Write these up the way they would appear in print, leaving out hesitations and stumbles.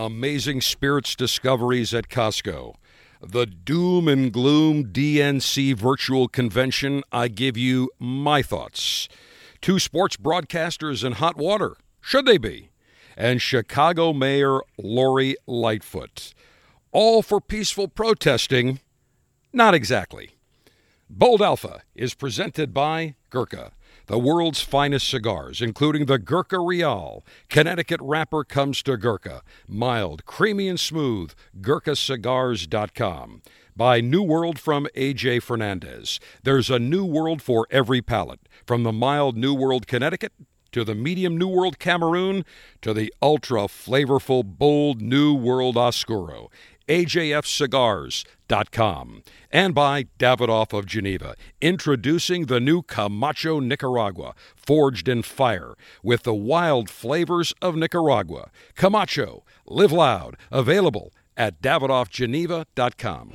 Amazing Spirits Discoveries at Costco. The Doom and Gloom DNC Virtual Convention. I give you my thoughts. Two sports broadcasters in hot water. Should they be? And Chicago Mayor Lori Lightfoot. All for peaceful protesting? Not exactly. Bold Alpha is presented by Gurkha, the world's finest cigars, including the Gurkha Real. Connecticut wrapper comes to Gurkha. Mild, creamy, and smooth. GurkhaCigars.com. By New World from A.J. Fernandez. There's a new world for every palate, from the mild New World Connecticut to the medium New World Cameroon to the ultra-flavorful bold New World Oscuro. AJFcigars.com. And by Davidoff of Geneva, introducing the new Camacho Nicaragua, forged in fire, with the wild flavors of Nicaragua. Camacho, live loud, available at DavidoffGeneva.com.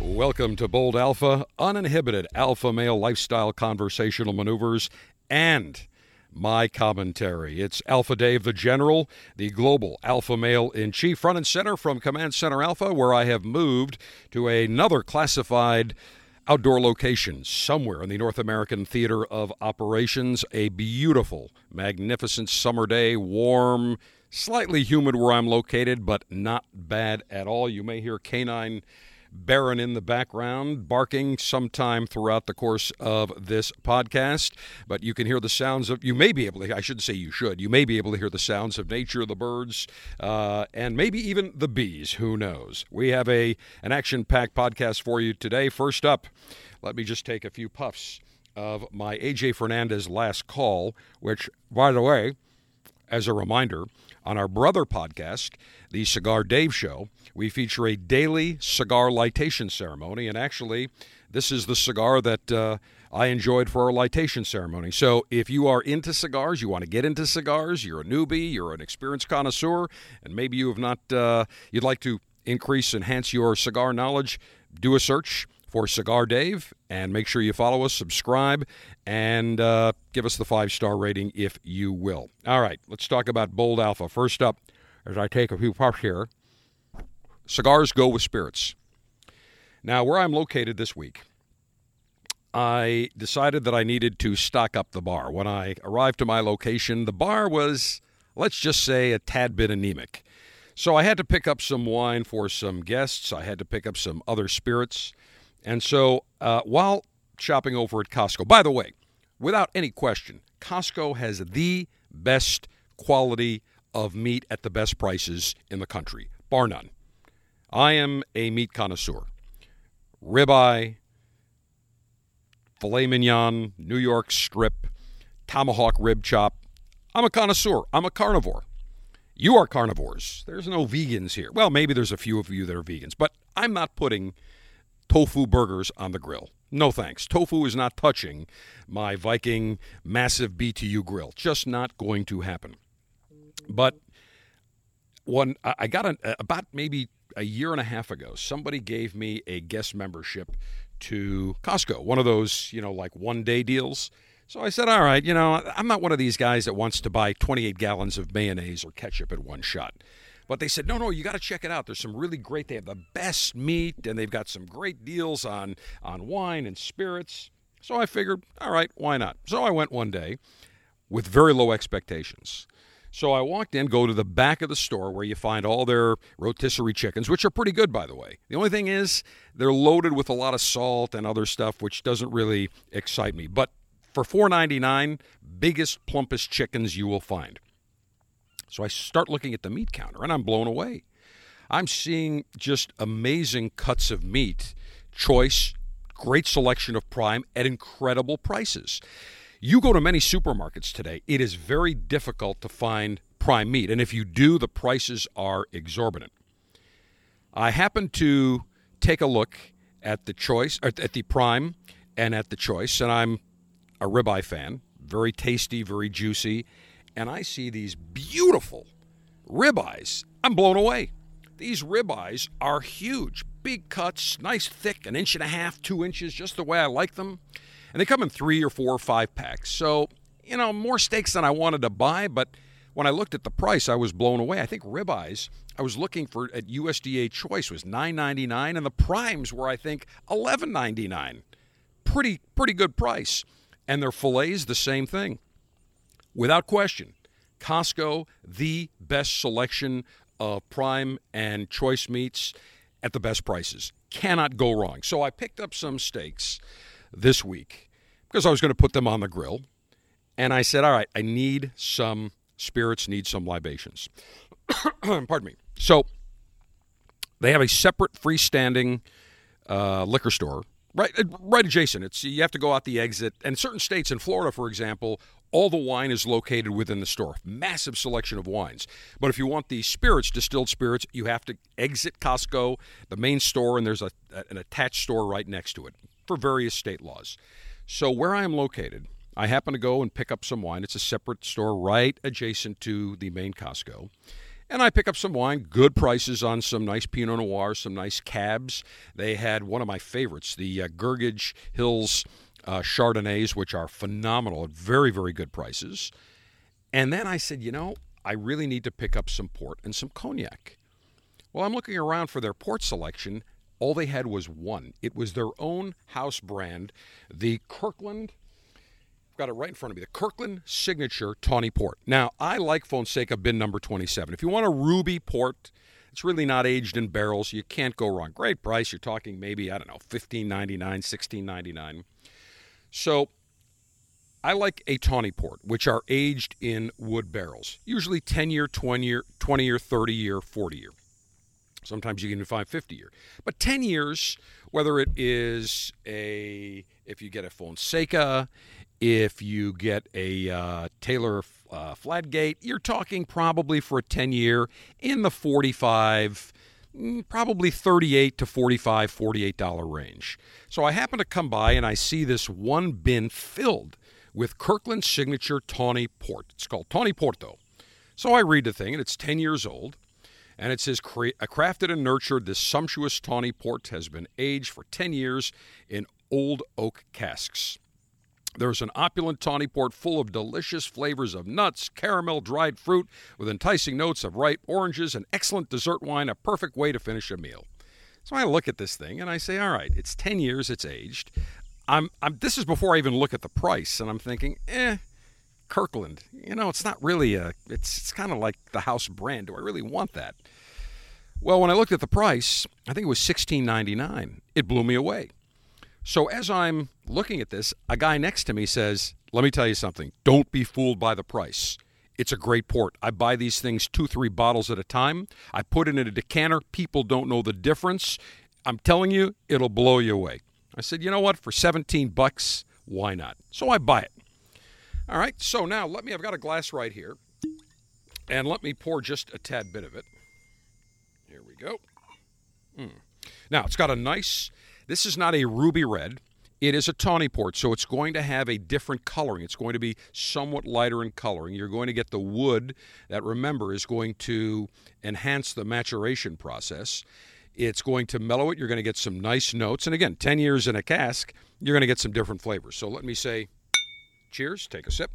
Welcome to Bold Alpha, uninhibited alpha male lifestyle conversational maneuvers, and my commentary. It's Alpha Dave the General, the global alpha male in chief, front and center from Command Center Alpha, where I have moved to another classified outdoor location somewhere in the North American Theater of Operations. A beautiful, magnificent summer day, warm, slightly humid where I'm located, but not bad at all. You may hear canine Baron in the background, barking sometime throughout the course of this podcast, but you can hear the sounds of, you may be able to hear the sounds of nature, the birds, and maybe even the bees, who knows. We have an action-packed podcast for you today. First up, let me just take a few puffs of my A.J. Fernandez Last Call, which, by the way, as a reminder, on our brother podcast, the Cigar Dave Show, we feature a daily cigar litation ceremony. And actually, this is the cigar that I enjoyed for our litation ceremony. So if you are into cigars, you want to get into cigars, you're a newbie, you're an experienced connoisseur, and maybe you have not, you'd like to enhance your cigar knowledge, do a search for Cigar Dave, and make sure you follow us, subscribe, and give us the 5-star rating if you will. All right, let's talk about Bold Alpha. First up, as I take a few puffs here, cigars go with spirits. Now, where I'm located this week, I decided that I needed to stock up the bar. When I arrived to my location, the bar was, let's just say, a tad bit anemic. So I had to pick up some wine for some guests. I had to pick up some other spirits. And so while shopping over at Costco, by the way, without any question, Costco has the best quality of meat at the best prices in the country, bar none. I am a meat connoisseur. Ribeye, filet mignon, New York strip, tomahawk rib chop. I'm a connoisseur. I'm a carnivore. You are carnivores. There's no vegans here. Well, maybe there's a few of you that are vegans, but I'm not putting tofu burgers on the grill. No thanks. Tofu is not touching my Viking massive BTU grill. Just not going to happen. But when I got about maybe a year and a half ago, somebody gave me a guest membership to Costco, one of those, like one-day deals. So I said, all right, I'm not one of these guys that wants to buy 28 gallons of mayonnaise or ketchup at one shot. But they said, no, you got to check it out. There's some really great, they have the best meat, and they've got some great deals on wine and spirits. So I figured, all right, why not? So I went one day with very low expectations. So I walked in, go to the back of the store where you find all their rotisserie chickens, which are pretty good, by the way. The only thing is they're loaded with a lot of salt and other stuff, which doesn't really excite me. But for $4.99, biggest, plumpest chickens you will find. So I start looking at the meat counter, and I'm blown away. I'm seeing just amazing cuts of meat, choice, great selection of prime at incredible prices. You go to many supermarkets today, it is very difficult to find prime meat, and if you do, the prices are exorbitant. I happened to take a look at the choice, at the prime and at the choice, and I'm a ribeye fan, very tasty, very juicy. And I see these beautiful ribeyes. I'm blown away. These ribeyes are huge, big cuts, nice thick, an inch and a half, 2 inches, just the way I like them. And they come in 3 or 4 or 5 packs. So, you know, more steaks than I wanted to buy, but when I looked at the price, I was blown away. I think ribeyes, I was looking for at USDA Choice, was $9.99, and the primes were, I think, $11.99. Pretty good price. And their fillets, the same thing. Without question, Costco, the best selection of prime and choice meats at the best prices. Cannot go wrong. So I picked up some steaks this week because I was going to put them on the grill. And I said, all right, I need some spirits, need some libations. Pardon me. So they have a separate freestanding liquor store right adjacent. It's, you have to go out the exit. And certain states in Florida, for example, all the wine is located within the store. Massive selection of wines. But if you want the spirits, distilled spirits, you have to exit Costco, the main store, and there's an attached store right next to it for various state laws. So where I am located, I happen to go and pick up some wine. It's a separate store right adjacent to the main Costco. And I pick up some wine, good prices on some nice Pinot Noirs, some nice Cabs. They had one of my favorites, the Gurkha Hills Chardonnays, which are phenomenal at very, very good prices. And then I said, you know, I really need to pick up some port and some cognac. Well, I'm looking around for their port selection. All they had was one. It was their own house brand, the Kirkland, I've got it right in front of me, the Kirkland Signature Tawny Port. Now, I like Fonseca bin number 27. If you want a ruby port, it's really not aged in barrels. You can't go wrong. Great price. You're talking maybe, I don't know, $15.99, $16.99. So I like a tawny port, which are aged in wood barrels, usually 10-year, 20-year, 30-year, 40-year. Sometimes you can find 50-year. But 10 years, whether it is if you get a Fonseca, if you get a Taylor Fladgate, you're talking probably for a 10-year in the 45, probably $38 to $45, $48 range. So I happen to come by and I see this one bin filled with Kirkland Signature Tawny Port. It's called Tawny Porto. So I read the thing, and it's 10 years old, and it says, crafted and nurtured, this sumptuous tawny port has been aged for 10 years in old oak casks. There's an opulent tawny port full of delicious flavors of nuts, caramel, dried fruit, with enticing notes of ripe oranges, an excellent dessert wine, a perfect way to finish a meal. So I look at this thing and I say, all right, it's 10 years, it's aged. This is before I even look at the price, and I'm thinking, Kirkland. You know, it's not really it's kind of like the house brand. Do I really want that? Well, when I looked at the price, I think it was $16.99. It blew me away. So as I'm looking at this, a guy next to me says, let me tell you something. Don't be fooled by the price. It's a great port. I buy these things 2-3 bottles at a time. I put it in a decanter. People don't know the difference. I'm telling you, it'll blow you away. I said, you know what? For 17 bucks, why not? So I buy it. All right. So now I've got a glass right here, and let me pour just a tad bit of it. Here we go. Now it's got a nice, this is not a ruby red. It is a tawny port, so it's going to have a different coloring. It's going to be somewhat lighter in coloring. You're going to get the wood that, remember, is going to enhance the maturation process. It's going to mellow it. You're going to get some nice notes. And again, 10 years in a cask, you're going to get some different flavors. So let me say cheers. Take a sip.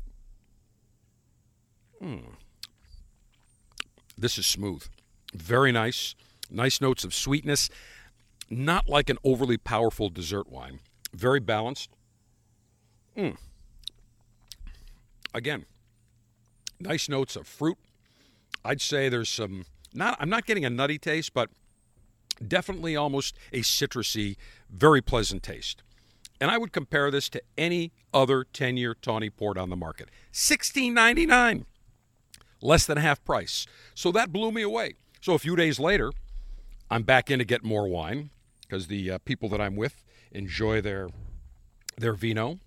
This is smooth. Very nice. Nice notes of sweetness. Not like an overly powerful dessert wine. Very balanced. Again, nice notes of fruit. I'd say there's some, I'm not getting a nutty taste, but definitely almost a citrusy, very pleasant taste. And I would compare this to any other 10-year tawny port on the market. $16.99, less than half price. So that blew me away. So a few days later, I'm back in to get more wine because the people that I'm with enjoy their vino.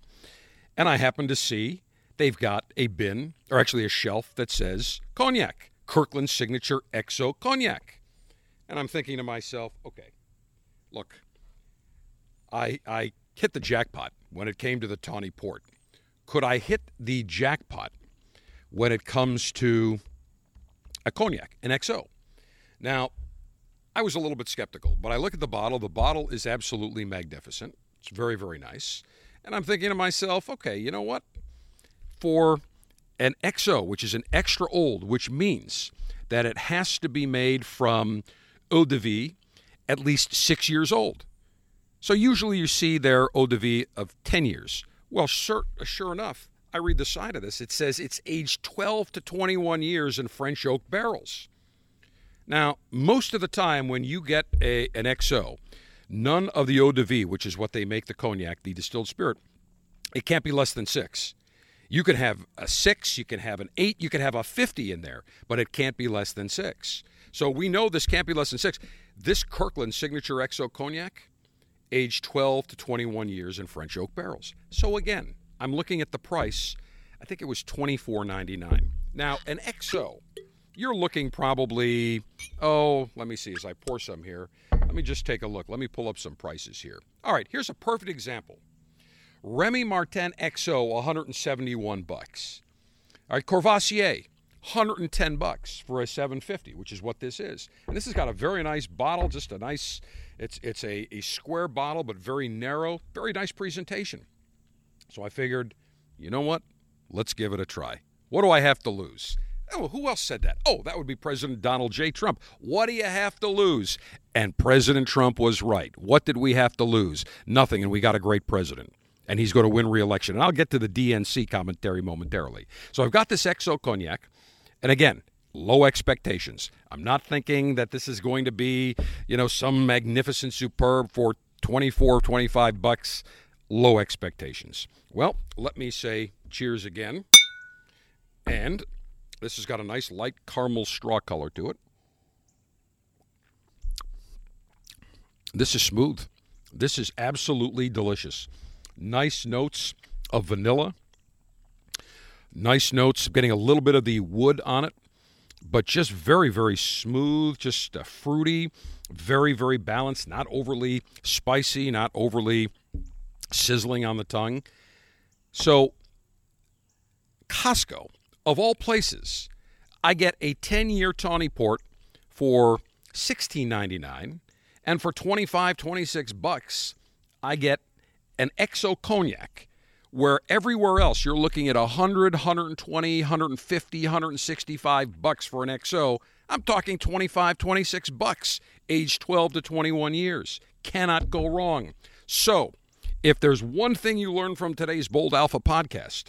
And I happen to see they've got a bin, or actually a shelf, that says cognac, Kirkland Signature XO Cognac. And I'm thinking to myself, okay, look, I hit the jackpot when it came to the tawny port. Could I hit the jackpot when it comes to a cognac, an XO? Now, I was a little bit skeptical, but I look at the bottle. The bottle is absolutely magnificent. It's very, very nice. And I'm thinking to myself, okay, you know what? For an XO, which is an extra old, which means that it has to be made from eau de vie at least 6 years old. So usually you see their eau de vie of 10 years. Well, sure enough, I read the side of this. It says it's aged 12 to 21 years in French oak barrels. Now, most of the time when you get an XO, none of the eau de vie, which is what they make the cognac, the distilled spirit, it can't be less than 6. You can have a 6, you can have an 8, you can have a 50 in there, but it can't be less than 6. So we know this can't be less than 6. This Kirkland Signature XO Cognac, aged 12 to 21 years in French oak barrels. So again, I'm looking at the price. I think it was $24.99. Now, an XO, you're looking probably, let me see as I pour some here. Let me just take a look. Let me pull up some prices here. All right, here's a perfect example. Remy Martin XO, $171. All right, Courvoisier, $110 for a 750, which is what this is. And this has got a very nice bottle, just a nice, it's a square bottle, but very narrow, very nice presentation. So I figured, you know what? Let's give it a try. What do I have to lose? Oh, who else said that? Oh, that would be President Donald J. Trump. What do you have to lose? And President Trump was right. What did we have to lose? Nothing, and we got a great president. And he's going to win re-election. And I'll get to the DNC commentary momentarily. So I've got this XO Cognac. And again, low expectations. I'm not thinking that this is going to be, you know, some magnificent superb for $24, $25. Low expectations. Well, let me say cheers again. And this has got a nice light caramel straw color to it. This is smooth. This is absolutely delicious. Nice notes of vanilla. Nice notes, getting a little bit of the wood on it, but just very, very smooth, just fruity, very, very balanced, not overly spicy, not overly sizzling on the tongue. So Costco, of all places, I get a 10-year Tawny Port for $16.99, and for $25, $26, I get an XO Cognac, where everywhere else you're looking at $100, $120, $150, $165 for an XO. I'm talking $25, $26, aged 12 to 21 years. Cannot go wrong. So, if there's one thing you learn from today's Bold Alpha podcast,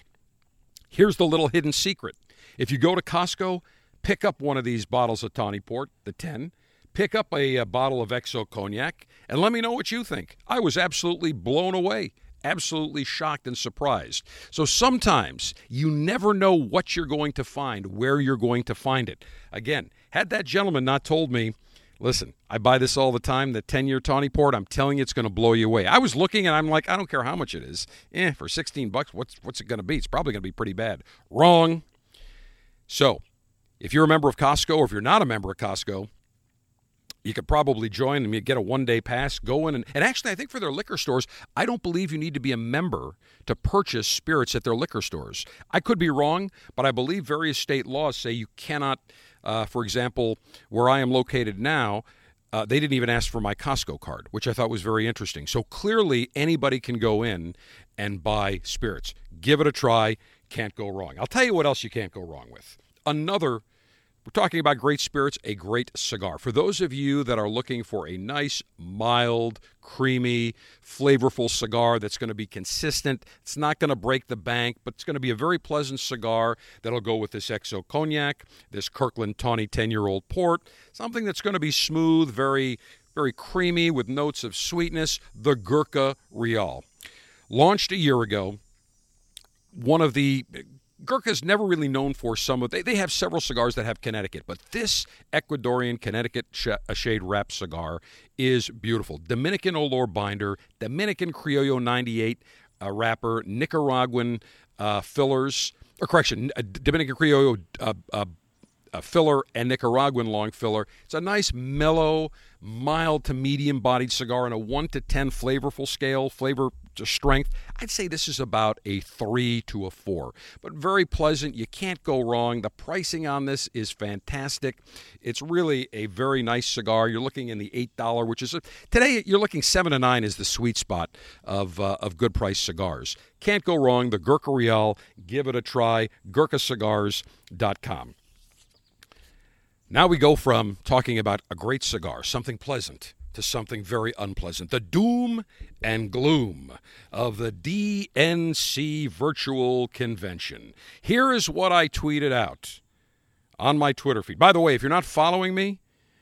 here's the little hidden secret. If you go to Costco, pick up one of these bottles of Tawny Port, the 10, pick up a bottle of XO Cognac, and let me know what you think. I was absolutely blown away. Absolutely shocked and surprised. So sometimes you never know what you're going to find, where you're going to find it. Again, had that gentleman not told me, listen, I buy this all the time, the 10-year Tawny Port, I'm telling you it's going to blow you away. I was looking and I'm like, I don't care how much it is. For $16, what's it going to be? It's probably going to be pretty bad. Wrong. So if you're a member of Costco or if you're not a member of Costco, you could probably join them. You get a one-day pass. Go in. And actually, I think for their liquor stores, I don't believe you need to be a member to purchase spirits at their liquor stores. I could be wrong, but I believe various state laws say you cannot, for example, where I am located now, they didn't even ask for my Costco card, which I thought was very interesting. So clearly, anybody can go in and buy spirits. Give it a try. Can't go wrong. I'll tell you what else you can't go wrong with. We're talking about great spirits, a great cigar. For those of you that are looking for a nice, mild, creamy, flavorful cigar that's going to be consistent, it's not going to break the bank, but it's going to be a very pleasant cigar that'll go with this XO Cognac, this Kirkland Tawny 10-year-old port, something that's going to be smooth, very, very creamy with notes of sweetness, the Gurkha Real. Launched a year ago, one of the... Gurkha's never really known for some of... They have several cigars that have Connecticut, but this Ecuadorian Connecticut Shade Wrap cigar is beautiful. Dominican Olor binder, Dominican Criollo 98 wrapper, Nicaraguan fillers... Dominican Criollo filler and Nicaraguan long filler. It's a nice, mellow, mild to medium-bodied cigar on a 1 to 10 flavorful scale, flavor to strength, I'd say this is about a 3 to a 4, but very pleasant. You can't go wrong. The pricing on this is fantastic. It's really a very nice cigar. You're looking in the $8, which is today you're looking 7 to 9 is the sweet spot of good price cigars. Can't go wrong. The Gurkha Real, give it a try. GurkhaCigars.com. Now we go from talking about a great cigar, something pleasant, to something very unpleasant. The doom and gloom of the DNC virtual convention. Here is what I tweeted out on my Twitter feed. By the way, if you're not following me,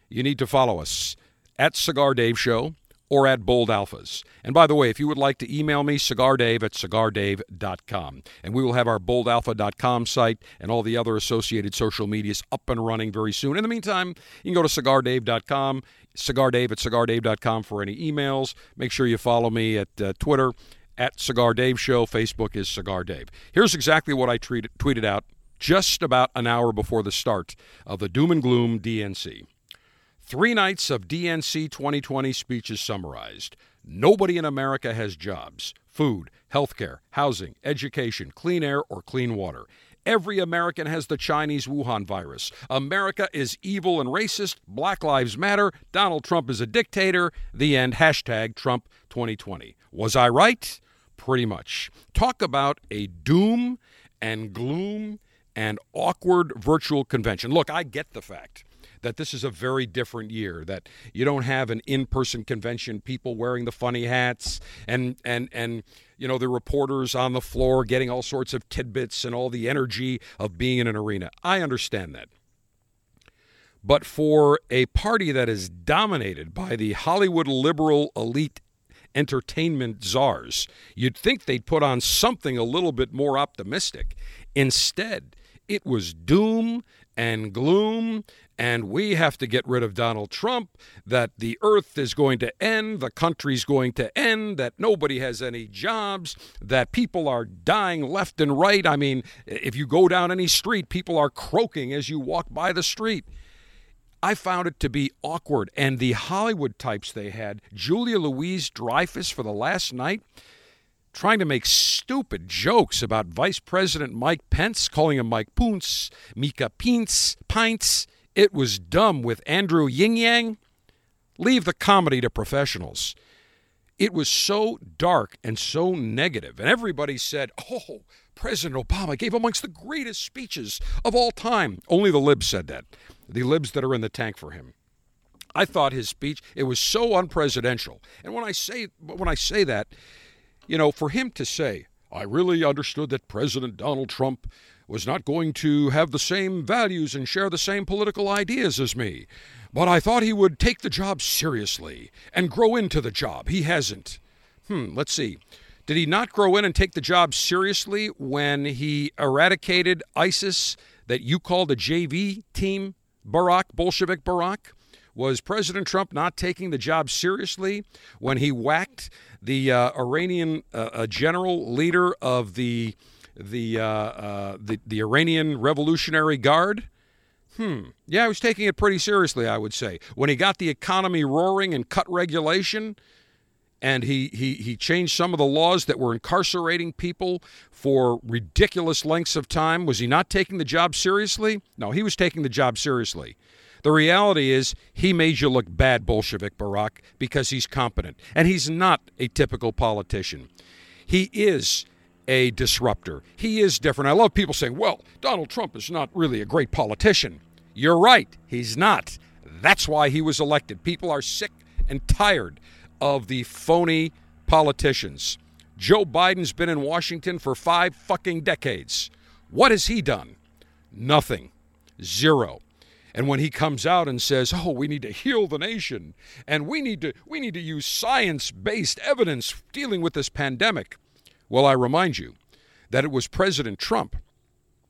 you need to follow us at Cigar Dave Show or at Bold Alphas. And by the way, if you would like to email me, cigardave@cigardave.com. And we will have our boldalpha.com site and all the other associated social medias up and running very soon. In the meantime, you can go to cigardave.com, cigardave@cigardave.com for any emails. Make sure you follow me at Twitter, at Cigar Dave Show. Facebook is Cigar Dave. Here's exactly what I tweeted out just about an hour before the start of the Doom and Gloom DNC. 3 nights of DNC 2020 speeches summarized. Nobody in America has jobs, food, healthcare, housing, education, clean air, or clean water. Every American has the Chinese Wuhan virus. America is evil and racist. Black Lives Matter. Donald Trump is a dictator. The end. Hashtag Trump 2020. Was I right? Pretty much. Talk about a doom and gloom and awkward virtual convention. Look, I get the fact that this is a very different year, that you don't have an in-person convention, people wearing the funny hats and you know, the reporters on the floor getting all sorts of tidbits and all the energy of being in an arena. I understand that. But for a party that is dominated by the Hollywood liberal elite entertainment czars, you'd think they'd put on something a little bit more optimistic. Instead, it was doom and gloom, and we have to get rid of Donald Trump, that the earth is going to end, the country's going to end, that nobody has any jobs, that people are dying left and right. I mean, if you go down any street, people are croaking as you walk by the street. I found it to be awkward. And the Hollywood types they had, Julia Louis-Dreyfus for the last night, trying to make stupid jokes about Vice President Mike Pence, calling him Mike Poonce, Mika Pints. It was dumb with Andrew Yin Yang. Leave the comedy to professionals. It was so dark and so negative. And everybody said, oh, President Obama gave amongst the greatest speeches of all time. Only the libs said that. The libs that are in the tank for him. I thought his speech, it was so unpresidential. And when I say that, you know, for him to say, I really understood that President Donald Trump was not going to have the same values and share the same political ideas as me, but I thought he would take the job seriously and grow into the job. He hasn't. Let's see. Did he not grow in and take the job seriously when he eradicated ISIS that you called a JV team, Barack, Bolshevik Barack? Was President Trump not taking the job seriously when he whacked the Iranian general leader of the Iranian Revolutionary Guard? Yeah, he was taking it pretty seriously, I would say. When he got the economy roaring and cut regulation, and he changed some of the laws that were incarcerating people for ridiculous lengths of time, was he not taking the job seriously? No, he was taking the job seriously. The reality is he made you look bad, Bolshevik Barack, because he's competent. And he's not a typical politician. He is a disruptor. He is different. I love people saying, well, Donald Trump is not really a great politician. You're right. He's not. That's why he was elected. People are sick and tired of the phony politicians. Joe Biden's been in Washington for 5 fucking decades. What has he done? Nothing. Zero. And when he comes out and says, oh, we need to heal the nation and we need to use science-based evidence dealing with this pandemic. Well, I remind you that it was President Trump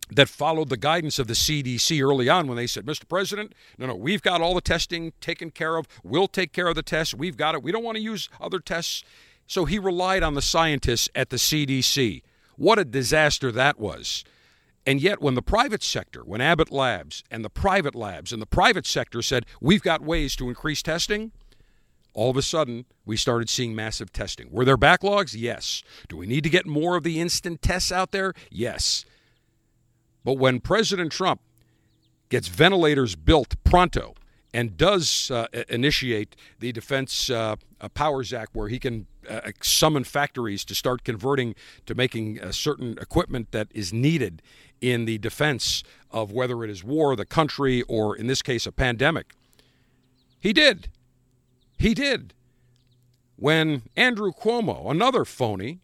that followed the guidance of the CDC early on when they said, Mr. President, no, we've got all the testing taken care of. We'll take care of the tests. We've got it. We don't want to use other tests. So he relied on the scientists at the CDC. What a disaster that was. And yet when the private sector, when Abbott Labs and the private sector said, we've got ways to increase testing, all of a sudden, we started seeing massive testing. Were there backlogs? Yes. Do we need to get more of the instant tests out there? Yes. But when President Trump gets ventilators built pronto and does initiate the Defense Powers Act, where he can summon factories to start converting to making a certain equipment that is needed in the defense of whether it is war, the country, or in this case, a pandemic, he did. He did. When Andrew Cuomo, another phony,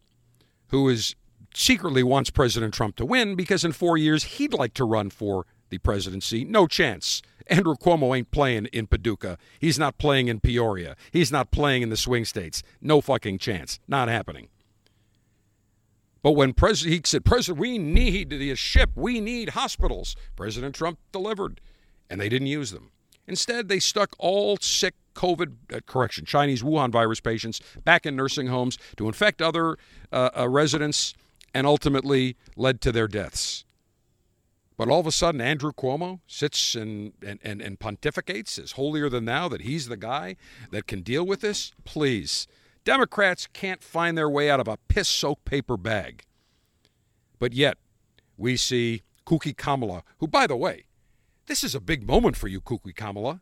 who is secretly wants President Trump to win because in 4 years he'd like to run for the presidency, no chance. Andrew Cuomo ain't playing in Paducah. He's not playing in Peoria. He's not playing in the swing states. No fucking chance. Not happening. But when he said, President, we need the ship. We need hospitals. President Trump delivered, and they didn't use them. Instead, they stuck all sick Chinese Wuhan virus patients back in nursing homes to infect other residents and ultimately led to their deaths. But all of a sudden, Andrew Cuomo sits and pontificates, is holier than thou, that he's the guy that can deal with this? Please. Democrats can't find their way out of a piss-soaked paper bag. But yet, we see Kuki Kamala, who, by the way, this is a big moment for you, Kuki Kamala.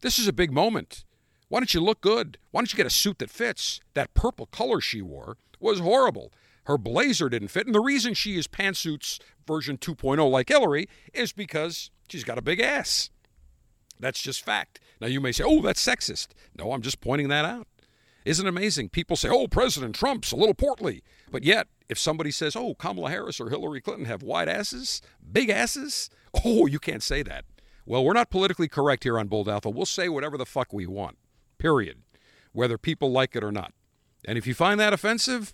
This is a big moment. Why don't you look good? Why don't you get a suit that fits? That purple color she wore was horrible. Her blazer didn't fit. And the reason she is pantsuits version 2.0 like Hillary is because she's got a big ass. That's just fact. Now, you may say, oh, that's sexist. No, I'm just pointing that out. Isn't it amazing? People say, oh, President Trump's a little portly. But yet, if somebody says, oh, Kamala Harris or Hillary Clinton have wide asses, big asses, oh, you can't say that. Well, we're not politically correct here on Bold Alpha. We'll say whatever the fuck we want, period, whether people like it or not. And if you find that offensive,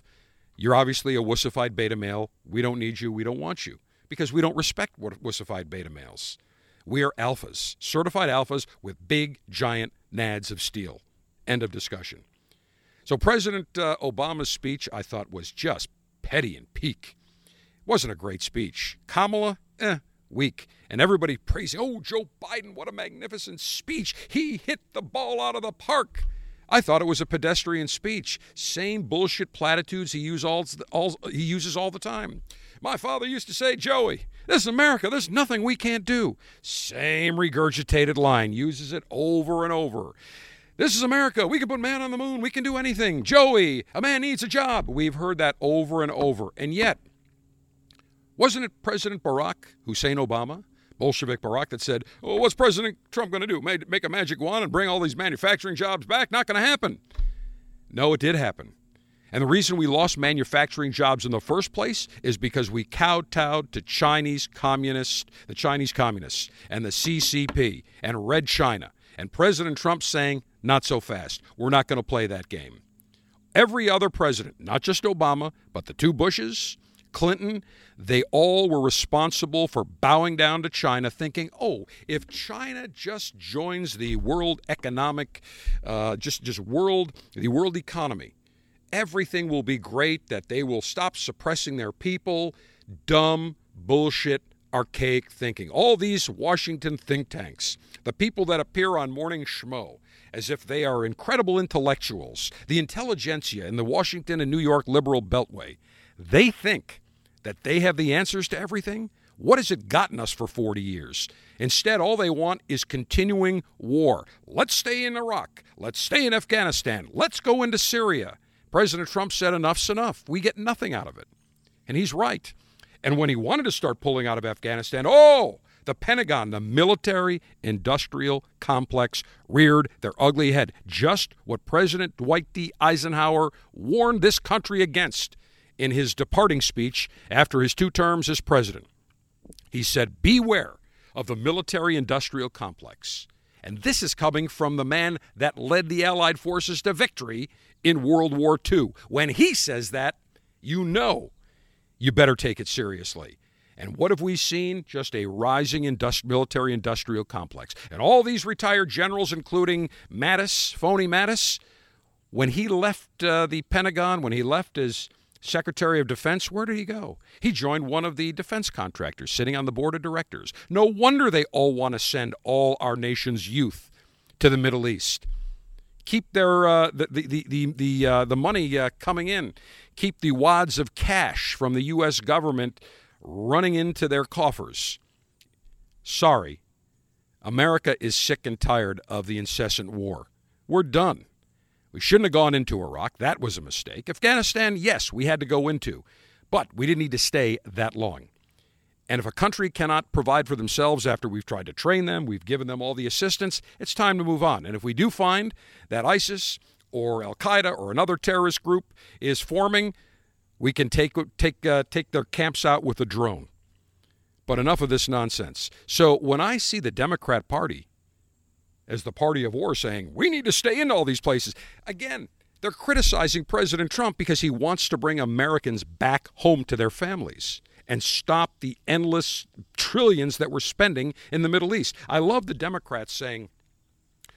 you're obviously a wussified beta male. We don't need you. We don't want you because we don't respect wussified beta males. We are alphas, certified alphas with big, giant nads of steel. End of discussion. So President Obama's speech, I thought, was just petty and peak. It wasn't a great speech. Kamala, weak. And everybody praising, oh, Joe Biden, what a magnificent speech. He hit the ball out of the park. I thought it was a pedestrian speech. Same bullshit platitudes he uses all the time. My father used to say, Joey, this is America. There's nothing we can't do. Same regurgitated line. Uses it over and over. This is America. We can put man on the moon. We can do anything. Joey, a man needs a job. We've heard that over and over. And yet, wasn't it President Barack Hussein Obama, Bolshevik Barack, that said, oh, what's President Trump going to do? Make a magic wand and bring all these manufacturing jobs back? Not going to happen. No, it did happen. And the reason we lost manufacturing jobs in the first place is because we kowtowed to the Chinese communists and the CCP and Red China. And President Trump saying, not so fast. We're not going to play that game. Every other president, not just Obama, but the two Bushes, Clinton, they all were responsible for bowing down to China, thinking, oh, if China just joins the world economic, the world economy, everything will be great, that they will stop suppressing their people. Dumb, bullshit, archaic thinking. All these Washington think tanks, the people that appear on Morning Schmo as if they are incredible intellectuals, the intelligentsia in the Washington and New York liberal beltway, they think that they have the answers to everything. What has it gotten us for 40 years? Instead, all they want is continuing war. Let's stay in Iraq. Let's stay in Afghanistan. Let's go into Syria. President Trump said enough's enough. We get nothing out of it. And he's right. And when he wanted to start pulling out of Afghanistan, oh, the Pentagon, the military-industrial complex, reared their ugly head. Just what President Dwight D. Eisenhower warned this country against in his departing speech after his two terms as president. He said, beware of the military-industrial complex. And this is coming from the man that led the Allied forces to victory in World War II. When he says that, you know you better take it seriously. And what have we seen? Just a rising military-industrial complex. And all these retired generals, including Mattis, phony Mattis, when he left the Pentagon, when he left his Secretary of Defense, where did he go? He joined one of the defense contractors sitting on the board of directors. No wonder they all want to send all our nation's youth to the Middle East. Keep their the money coming in. Keep the wads of cash from the U.S. government running into their coffers. Sorry, America is sick and tired of the incessant war. We're done. We shouldn't have gone into Iraq. That was a mistake. Afghanistan, yes, we had to go into, but we didn't need to stay that long. And if a country cannot provide for themselves after we've tried to train them, we've given them all the assistance, it's time to move on. And if we do find that ISIS or al-Qaeda or another terrorist group is forming, we can take their camps out with a drone. But enough of this nonsense. So when I see the Democrat Party as the party of war saying, we need to stay in all these places, again, they're criticizing President Trump because he wants to bring Americans back home to their families and stop the endless trillions that we're spending in the Middle East. I love the Democrats saying,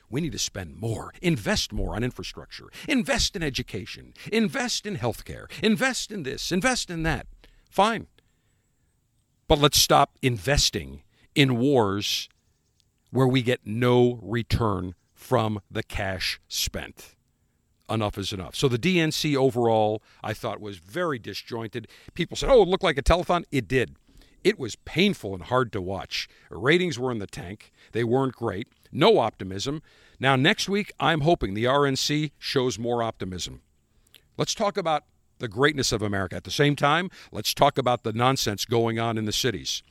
we need to spend more, invest more on infrastructure, invest in education, invest in healthcare, invest in this, invest in that. Fine. But let's stop investing in wars where we get no return from the cash spent. Enough is enough. So the DNC overall, I thought, was very disjointed. People said, oh, it looked like a telethon. It did. It was painful and hard to watch. Ratings were in the tank. They weren't great. No optimism. Now, next week, I'm hoping the RNC shows more optimism. Let's talk about the greatness of America. At the same time, let's talk about the nonsense going on in the cities.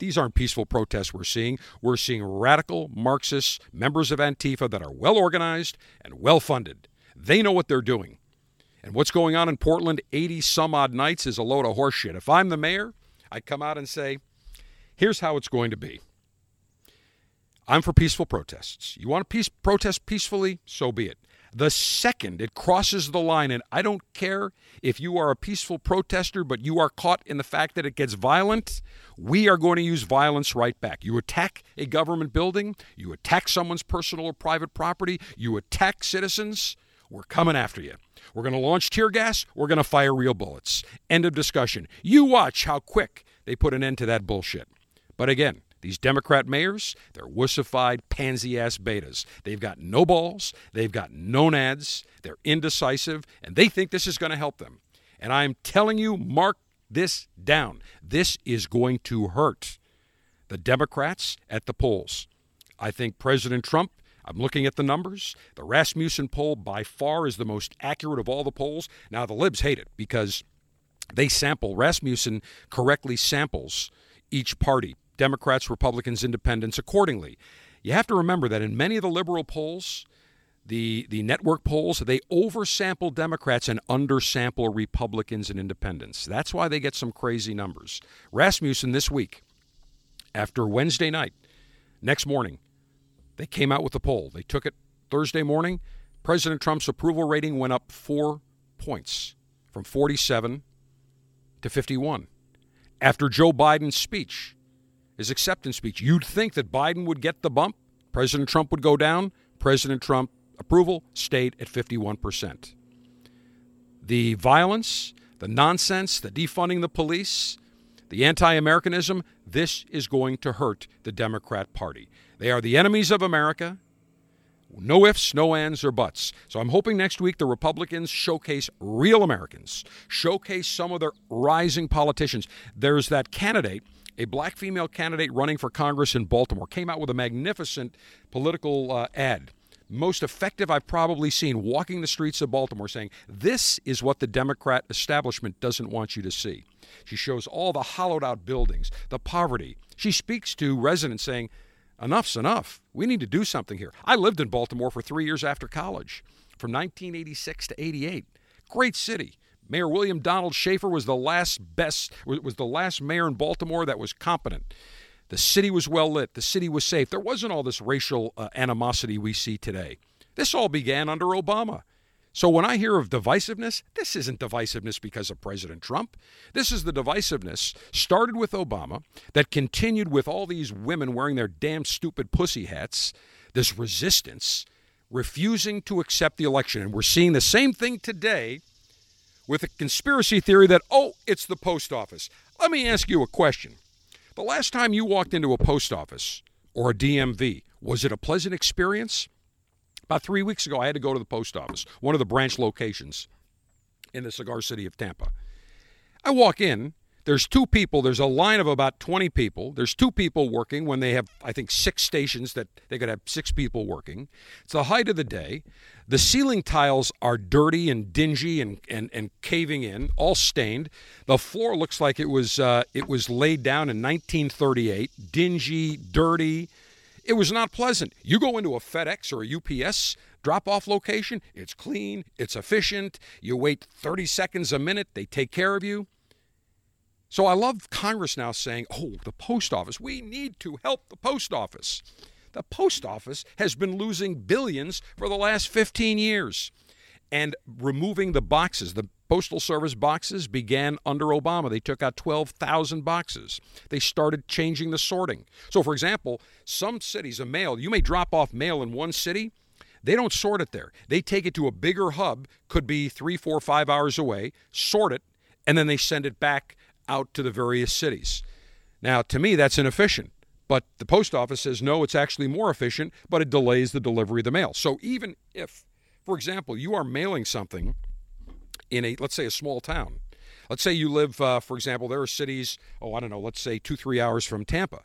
These aren't peaceful protests we're seeing. We're seeing radical Marxists, members of Antifa that are well-organized and well-funded. They know what they're doing. And what's going on in Portland 80-some-odd nights is a load of horseshit. If I'm the mayor, I come out and say, here's how it's going to be. I'm for peaceful protests. You want to protest peacefully? So be it. The second it crosses the line, and I don't care if you are a peaceful protester, but you are caught in the fact that it gets violent, we are going to use violence right back. You attack a government building, you attack someone's personal or private property, you attack citizens, we're coming after you. We're going to launch tear gas. We're going to fire real bullets. End of discussion. You watch how quick they put an end to that bullshit. But again, these Democrat mayors, they're wussified, pansy-ass betas. They've got no balls. They've got no nads. They're indecisive, and they think this is going to help them. And I'm telling you, mark this down. This is going to hurt the Democrats at the polls. I think President Trump, I'm looking at the numbers. The Rasmussen poll by far is the most accurate of all the polls. Now, the libs hate it because they sample. Rasmussen correctly samples each party, Democrats, Republicans, Independents, accordingly. You have to remember that in many of the liberal polls, the network polls, they oversample Democrats and undersample Republicans and Independents. That's why they get some crazy numbers. Rasmussen this week, after Wednesday night, next morning, they came out with the poll. They took it Thursday morning. President Trump's approval rating went up 4 points from 47 to 51. After Joe Biden's speech, his acceptance speech, you'd think that Biden would get the bump. President Trump would go down. President Trump approval stayed at 51%. The violence, the nonsense, the defunding the police, the anti-Americanism, this is going to hurt the Democrat Party. They are the enemies of America. No ifs, no ands, or buts. So I'm hoping next week the Republicans showcase real Americans, showcase some of their rising politicians. There's that candidate, a black female candidate running for Congress in Baltimore, came out with a magnificent political ad. Most effective I've probably seen, walking the streets of Baltimore saying, this is what the Democrat establishment doesn't want you to see. She shows all the hollowed-out buildings, the poverty. She speaks to residents saying, enough's enough. We need to do something here. I lived in Baltimore for 3 years after college, from 1986 to 88. Great city. Mayor William Donald Schaefer was the last mayor in Baltimore that was competent. The city was well lit. The city was safe. There wasn't all this racial animosity we see today. This all began under Obama. So when I hear of divisiveness, this isn't divisiveness because of President Trump. This is the divisiveness started with Obama that continued with all these women wearing their damn stupid pussy hats, this resistance, refusing to accept the election. And we're seeing the same thing today with a conspiracy theory that, oh, it's the post office. Let me ask you a question. The last time you walked into a post office or a DMV, was it a pleasant experience? About 3 weeks ago, I had to go to the post office, one of the branch locations in the cigar city of Tampa. I walk in. There's two people. There's a line of about 20 people. There's two people working when they have, I think, six stations that they could have six people working. It's the height of the day. The ceiling tiles are dirty and dingy and caving in, all stained. The floor looks like it was laid down in 1938. Dingy, dirty. It was not pleasant. You go into a FedEx or a UPS drop-off location, it's clean, it's efficient. You wait 30 seconds, a minute, they take care of you. So I love Congress now saying, oh, the post office, we need to help the post office. The post office has been losing billions for the last 15 years. And removing the boxes, the Postal Service boxes began under Obama. They took out 12,000 boxes. They started changing the sorting. So, for example, some cities, a mail, you may drop off mail in one city. They don't sort it there. They take it to a bigger hub, could be 3, 4, 5 hours away, sort it, and then they send it back out to the various cities. Now, to me, that's inefficient, but the post office says, no, it's actually more efficient, but it delays the delivery of the mail. So even if, for example, you are mailing something in a, let's say, a small town. Let's say you live, for example, there are cities, oh, I don't know, let's say 2-3 hours from Tampa.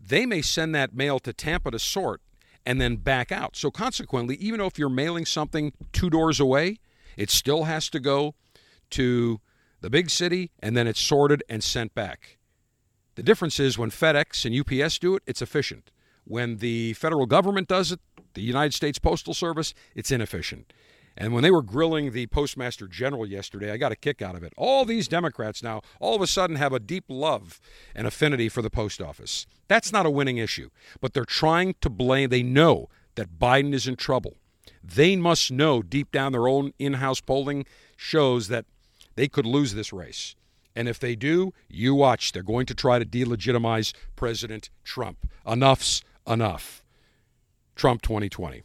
They may send that mail to Tampa to sort and then back out. So consequently, even if you're mailing something 2 doors away, it still has to go to the big city, and then it's sorted and sent back. The difference is when FedEx and UPS do it, it's efficient. When the federal government does it, the United States Postal Service, it's inefficient. And when they were grilling the Postmaster General yesterday, I got a kick out of it. All these Democrats now all of a sudden have a deep love and affinity for the post office. That's not a winning issue. But they're trying to blame. They know that Biden is in trouble. They must know deep down their own in-house polling shows that they could lose this race. And if they do, you watch. They're going to try to delegitimize President Trump. Enough's enough. Trump 2020.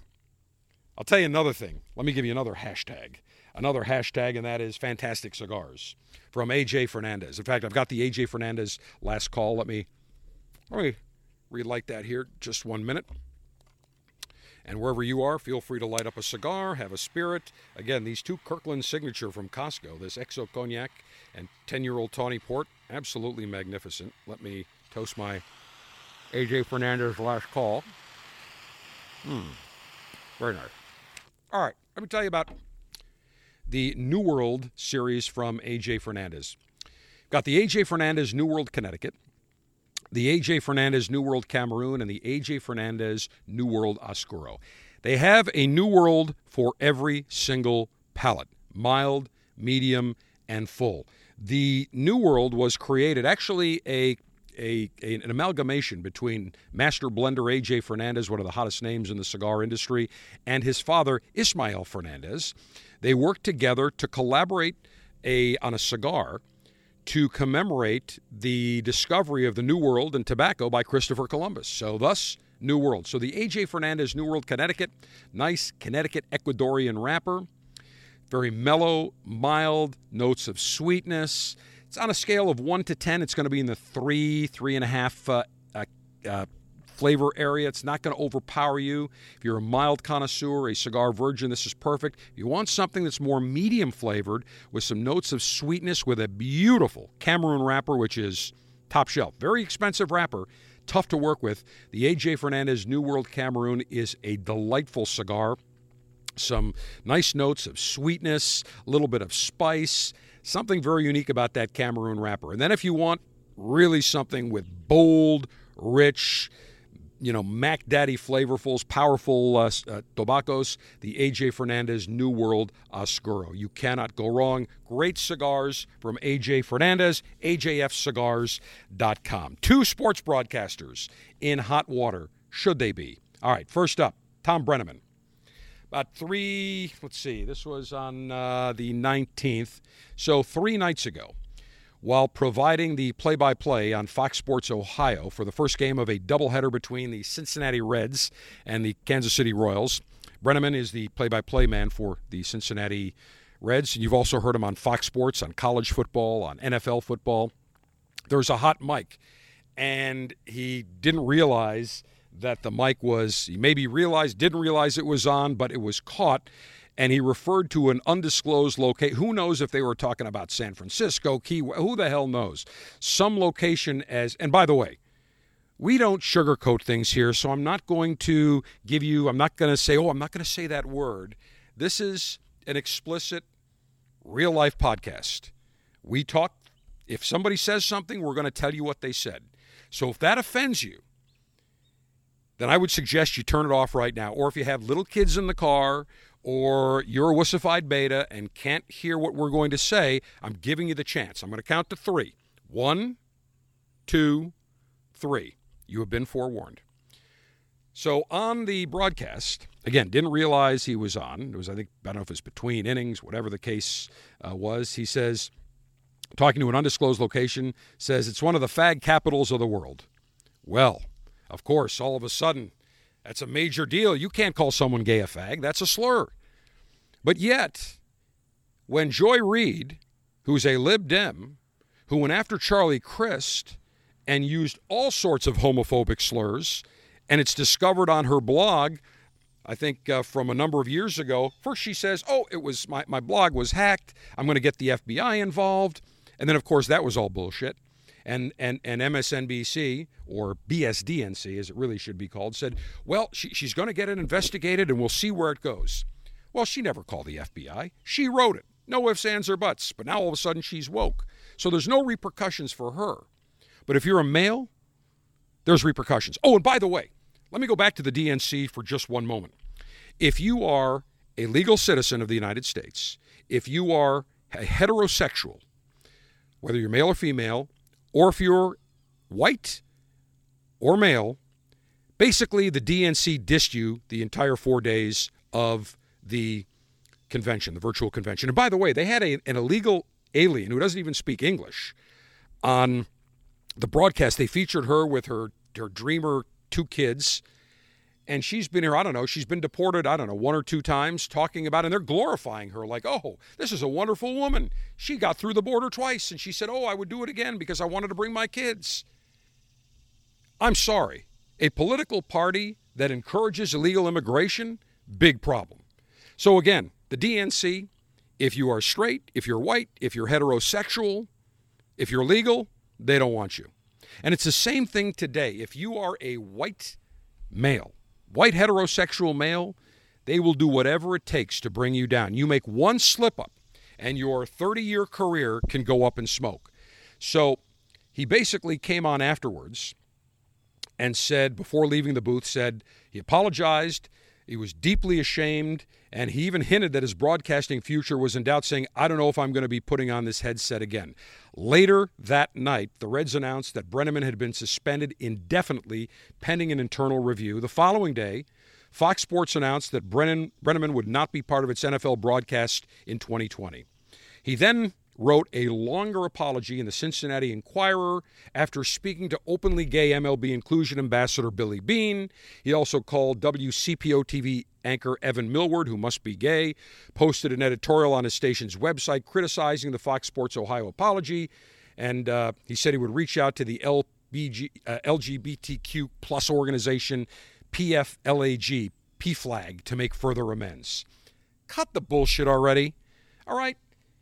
I'll tell you another thing. Let me give you another hashtag. Another hashtag, and that is Fantastic Cigars from A.J. Fernandez. In fact, I've got the A.J. Fernandez last call. Let me relight that here just 1 minute. And wherever you are, feel free to light up a cigar, have a spirit. Again, these two Kirkland Signature from Costco, this Exo Cognac and 10-year-old Tawny Port, absolutely magnificent. Let me toast my A.J. Fernandez last call. Very nice. All right, let me tell you about the New World series from A.J. Fernandez. Got the A.J. Fernandez New World Connecticut, the A.J. Fernandez New World Cameroon, and the A.J. Fernandez New World Oscuro. They have a New World for every single palate, mild, medium, and full. The New World was created, actually an amalgamation between master blender A.J. Fernandez, one of the hottest names in the cigar industry, and his father, Ismael Fernandez. They worked together to collaborate on a cigar to commemorate the discovery of the New World and tobacco by Christopher Columbus. So thus, New World. So the A.J. Fernandez New World Connecticut, nice Connecticut Ecuadorian wrapper, very mellow, mild, notes of sweetness. It's on a scale of 1 to 10. It's going to be in the 3.5 flavor area. It's not going to overpower you. If you're a mild connoisseur, a cigar virgin, this is perfect. If you want something that's more medium flavored with some notes of sweetness with a beautiful Cameroon wrapper, which is top shelf. Very expensive wrapper, tough to work with. The A.J. Fernandez New World Cameroon is a delightful cigar. Some nice notes of sweetness, a little bit of spice, something very unique about that Cameroon wrapper. And then if you want really something with bold, rich, Mac Daddy flavorfuls, powerful tobaccos, the A.J. Fernandez New World Oscuro. You cannot go wrong. Great cigars from A.J. Fernandez, ajfcigars.com. Two sports broadcasters in hot water, should they be. All right, first up, Tom Brenneman. About this was on the 19th, so 3 nights ago. While providing the play-by-play on Fox Sports Ohio for the first game of a doubleheader between the Cincinnati Reds and the Kansas City Royals. Brenneman is the play-by-play man for the Cincinnati Reds. You've also heard him on Fox Sports, on college football, on NFL football. There's a hot mic, and he didn't realize that the mic was, he maybe realized, didn't realize it was on, but it was caught. And he referred to an undisclosed location. Who knows if they were talking about San Francisco, Key West, who the hell knows? Some location as, and by the way, we don't sugarcoat things here, so I'm not going to give you, I'm not going to say, oh, I'm not going to say that word. This is an explicit real-life podcast. We talk, if somebody says something, we're going to tell you what they said. So if that offends you, then I would suggest you turn it off right now. Or if you have little kids in the car, or you're a wussified beta and can't hear what we're going to say, I'm giving you the chance. I'm going to count to three. 1, 2, 3. You have been forewarned. So on the broadcast, again, didn't realize he was on. It was, I think, I don't know if it's between innings, whatever the case was. He says, talking to an undisclosed location, says it's one of the fag capitals of the world. Well, of course, all of a sudden, that's a major deal. You can't call someone gay a fag. That's a slur. But yet, when Joy Reid, who's a Lib Dem, who went after Charlie Crist and used all sorts of homophobic slurs, and it's discovered on her blog, I think from a number of years ago, first she says, oh, it was my blog was hacked. I'm going to get the FBI involved. And then, of course, that was all bullshit. And MSNBC, or BSDNC as it really should be called, said, well, she's going to get it investigated and we'll see where it goes. Well, she never called the FBI. She wrote it. No ifs, ands, or buts. But now all of a sudden she's woke. So there's no repercussions for her. But if you're a male, there's repercussions. Oh, and by the way, let me go back to the DNC for just one moment. If you are a legal citizen of the United States, if you are a heterosexual, whether you're male or female, or if you're white or male, basically the DNC dissed you the entire 4 days of the convention, the virtual convention. And by the way, they had an illegal alien who doesn't even speak English on the broadcast. They featured her with her dreamer 2 kids, and she's been here, I don't know, she's been deported, I don't know, 1 or 2 times, talking about, and they're glorifying her like, oh, this is a wonderful woman. She got through the border twice, and she said, oh, I would do it again because I wanted to bring my kids. I'm sorry. A political party that encourages illegal immigration, big problem. So again, the DNC, if you are straight, if you're white, if you're heterosexual, if you're legal, they don't want you. And it's the same thing today. If you are a white male, white heterosexual male, they will do whatever it takes to bring you down. You make one slip up and your 30-year career can go up in smoke. So he basically came on afterwards and said, before leaving the booth, said he apologized, he was deeply ashamed, and he even hinted that his broadcasting future was in doubt, saying, I don't know if I'm going to be putting on this headset again. Later that night, the Reds announced that Brenneman had been suspended indefinitely pending an internal review. The following day, Fox Sports announced that Brenneman would not be part of its NFL broadcast in 2020. He then wrote a longer apology in the Cincinnati Enquirer after speaking to openly gay MLB inclusion ambassador Billy Beane. He also called WCPO-TV anchor Evan Millward, who must be gay, posted an editorial on his station's website criticizing the Fox Sports Ohio apology, and he said he would reach out to the LGBTQ plus organization PFLAG to make further amends. Cut the bullshit already. All right.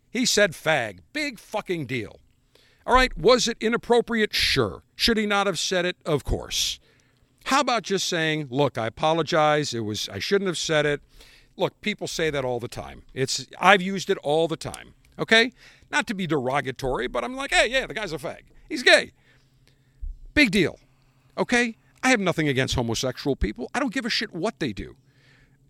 He said fag. Big fucking deal. All right, was it inappropriate? Sure. Should he not have said it? Of course. How about just saying, look, I apologize. I shouldn't have said it. Look, people say that all the time. I've used it all the time. Okay? Not to be derogatory, but I'm like, hey, yeah, the guy's a fag. He's gay. Big deal. Okay? I have nothing against homosexual people. I don't give a shit what they do.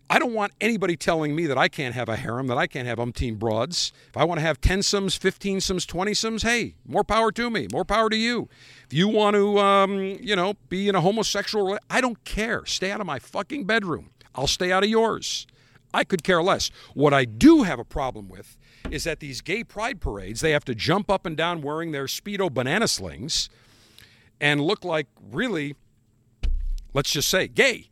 I don't want anybody telling me that I can't have a harem, that I can't have umpteen broads. If I want to have 10-somes, 15-somes, 20-somes, hey, more power to me, more power to you. If you want to, be in a homosexual relationship, I don't care. Stay out of my fucking bedroom. I'll stay out of yours. I could care less. What I do have a problem with is that these gay pride parades, they have to jump up and down wearing their Speedo banana slings and look like really, let's just say, gay.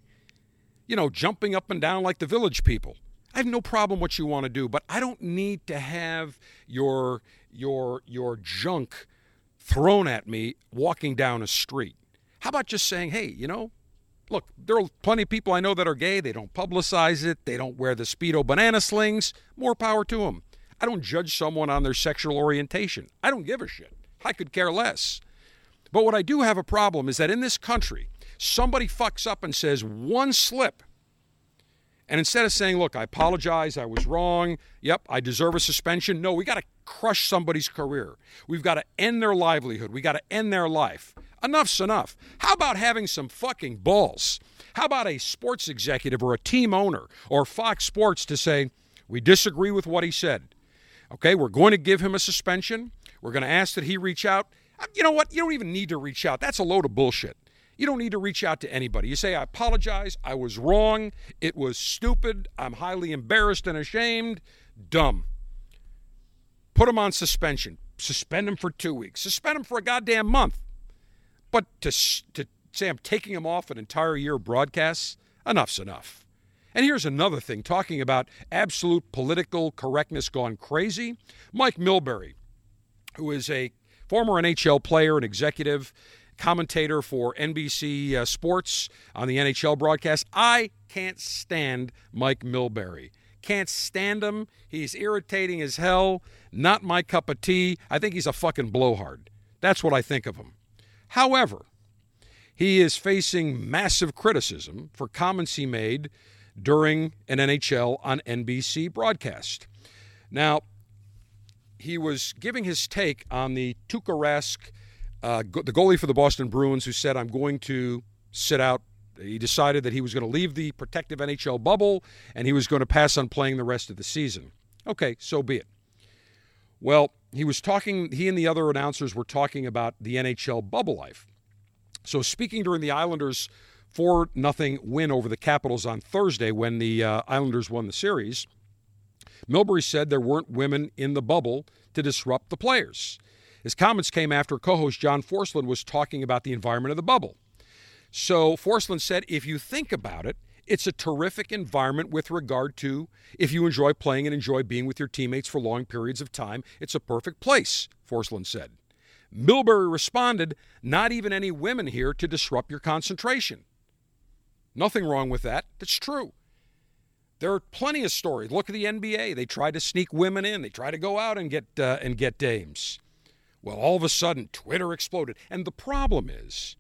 Jumping up and down like the village people. I have no problem what you want to do, but I don't need to have your junk thrown at me walking down a street. How about just saying, hey, Look, there are plenty of people I know that are gay. They don't publicize it. They don't wear the Speedo banana slings. More power to them. I don't judge someone on their sexual orientation. I don't give a shit. I could care less. But what I do have a problem is that in this country, somebody fucks up and says one slip. And instead of saying, look, I apologize, I was wrong, yep, I deserve a suspension. No, we got to crush somebody's career. We've got to end their livelihood. We got to end their life. Enough's enough. How about having some fucking balls? How about a sports executive or a team owner or Fox Sports to say, we disagree with what he said. Okay, we're going to give him a suspension. We're going to ask that he reach out. You know what? You don't even need to reach out. That's a load of bullshit. You don't need to reach out to anybody. You say, I apologize. I was wrong. It was stupid. I'm highly embarrassed and ashamed. Dumb. Put him on suspension. Suspend him for 2 weeks. Suspend him for a goddamn month. But to say I'm taking him off an entire year of broadcasts, enough's enough. And here's another thing, talking about absolute political correctness gone crazy. Mike Milbury, who is a former NHL player and executive commentator for NBC Sports on the NHL broadcast. I can't stand Mike Milbury. Can't stand him. He's irritating as hell. Not my cup of tea. I think he's a fucking blowhard. That's what I think of him. However, he is facing massive criticism for comments he made during an NHL on NBC broadcast. Now, he was giving his take on the Tuukka Rask, the goalie for the Boston Bruins, who said, I'm going to sit out. He decided that he was going to leave the protective NHL bubble and he was going to pass on playing the rest of the season. Okay, so be it. Well, he and the other announcers were talking about the NHL bubble life. So speaking during the Islanders' 4-0 win over the Capitals on Thursday when the Islanders won the series, Milbury said there weren't women in the bubble to disrupt the players. His comments came after co-host John Forslund was talking about the environment of the bubble. So Forslund said, if you think about it, it's a terrific environment with regard to if you enjoy playing and enjoy being with your teammates for long periods of time, it's a perfect place, Forslund said. Milbury responded, not even any women here to disrupt your concentration. Nothing wrong with that. That's true. There are plenty of stories. Look at the NBA. They try to sneak women in. They try to go out and get dames. Well, all of a sudden, Twitter exploded. And the problem is,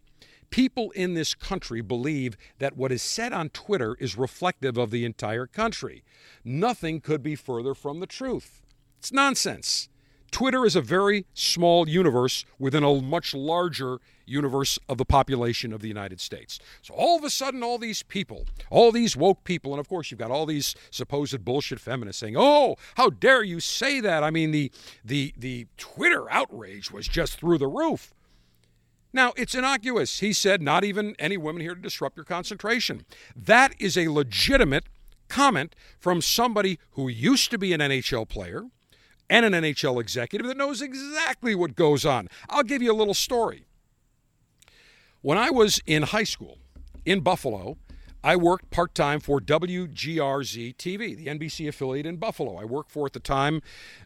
people in this country believe that what is said on Twitter is reflective of the entire country. Nothing could be further from the truth. It's nonsense. Twitter is a very small universe within a much larger universe of the population of the United States. So all of a sudden, all these people, all these woke people, and of course you've got all these supposed bullshit feminists saying, oh, how dare you say that? I mean, the Twitter outrage was just through the roof. Now, it's innocuous. He said, not even any women here to disrupt your concentration. That is a legitimate comment from somebody who used to be an NHL player and an NHL executive that knows exactly what goes on. I'll give you a little story. When I was in high school in Buffalo, I worked part-time for WGRZ-TV, the NBC affiliate in Buffalo. I worked for, at the time,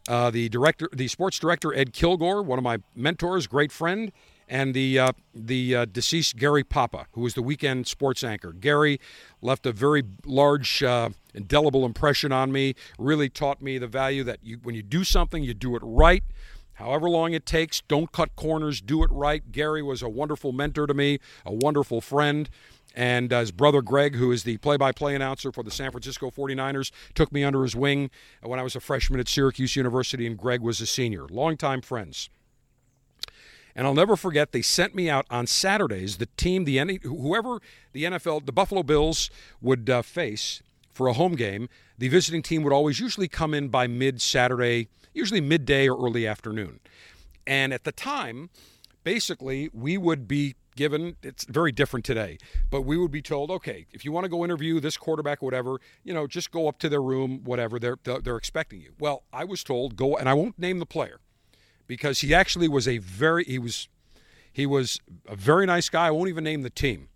the sports director, Ed Kilgore, one of my mentors, great friend, and the deceased Gary Papa, who was the weekend sports anchor. Gary left a very large, indelible impression on me, really taught me the value that when you do something, you do it right. However long it takes, don't cut corners, do it right. Gary was a wonderful mentor to me, a wonderful friend. And his brother Greg, who is the play-by-play announcer for the San Francisco 49ers, took me under his wing when I was a freshman at Syracuse University, and Greg was a senior. Longtime friends. And I'll never forget, they sent me out on Saturdays, the team, whoever the NFL, the Buffalo Bills would face for a home game, the visiting team would always usually come in by mid-Saturday, usually midday or early afternoon. And at the time, basically, we would be given, it's very different today, but we would be told, okay, if you want to go interview this quarterback, whatever, you know, just go up to their room, whatever, they're expecting you. Well, I was told, go, and I won't name the player, because he actually was he was a very nice guy. I won't even name the team,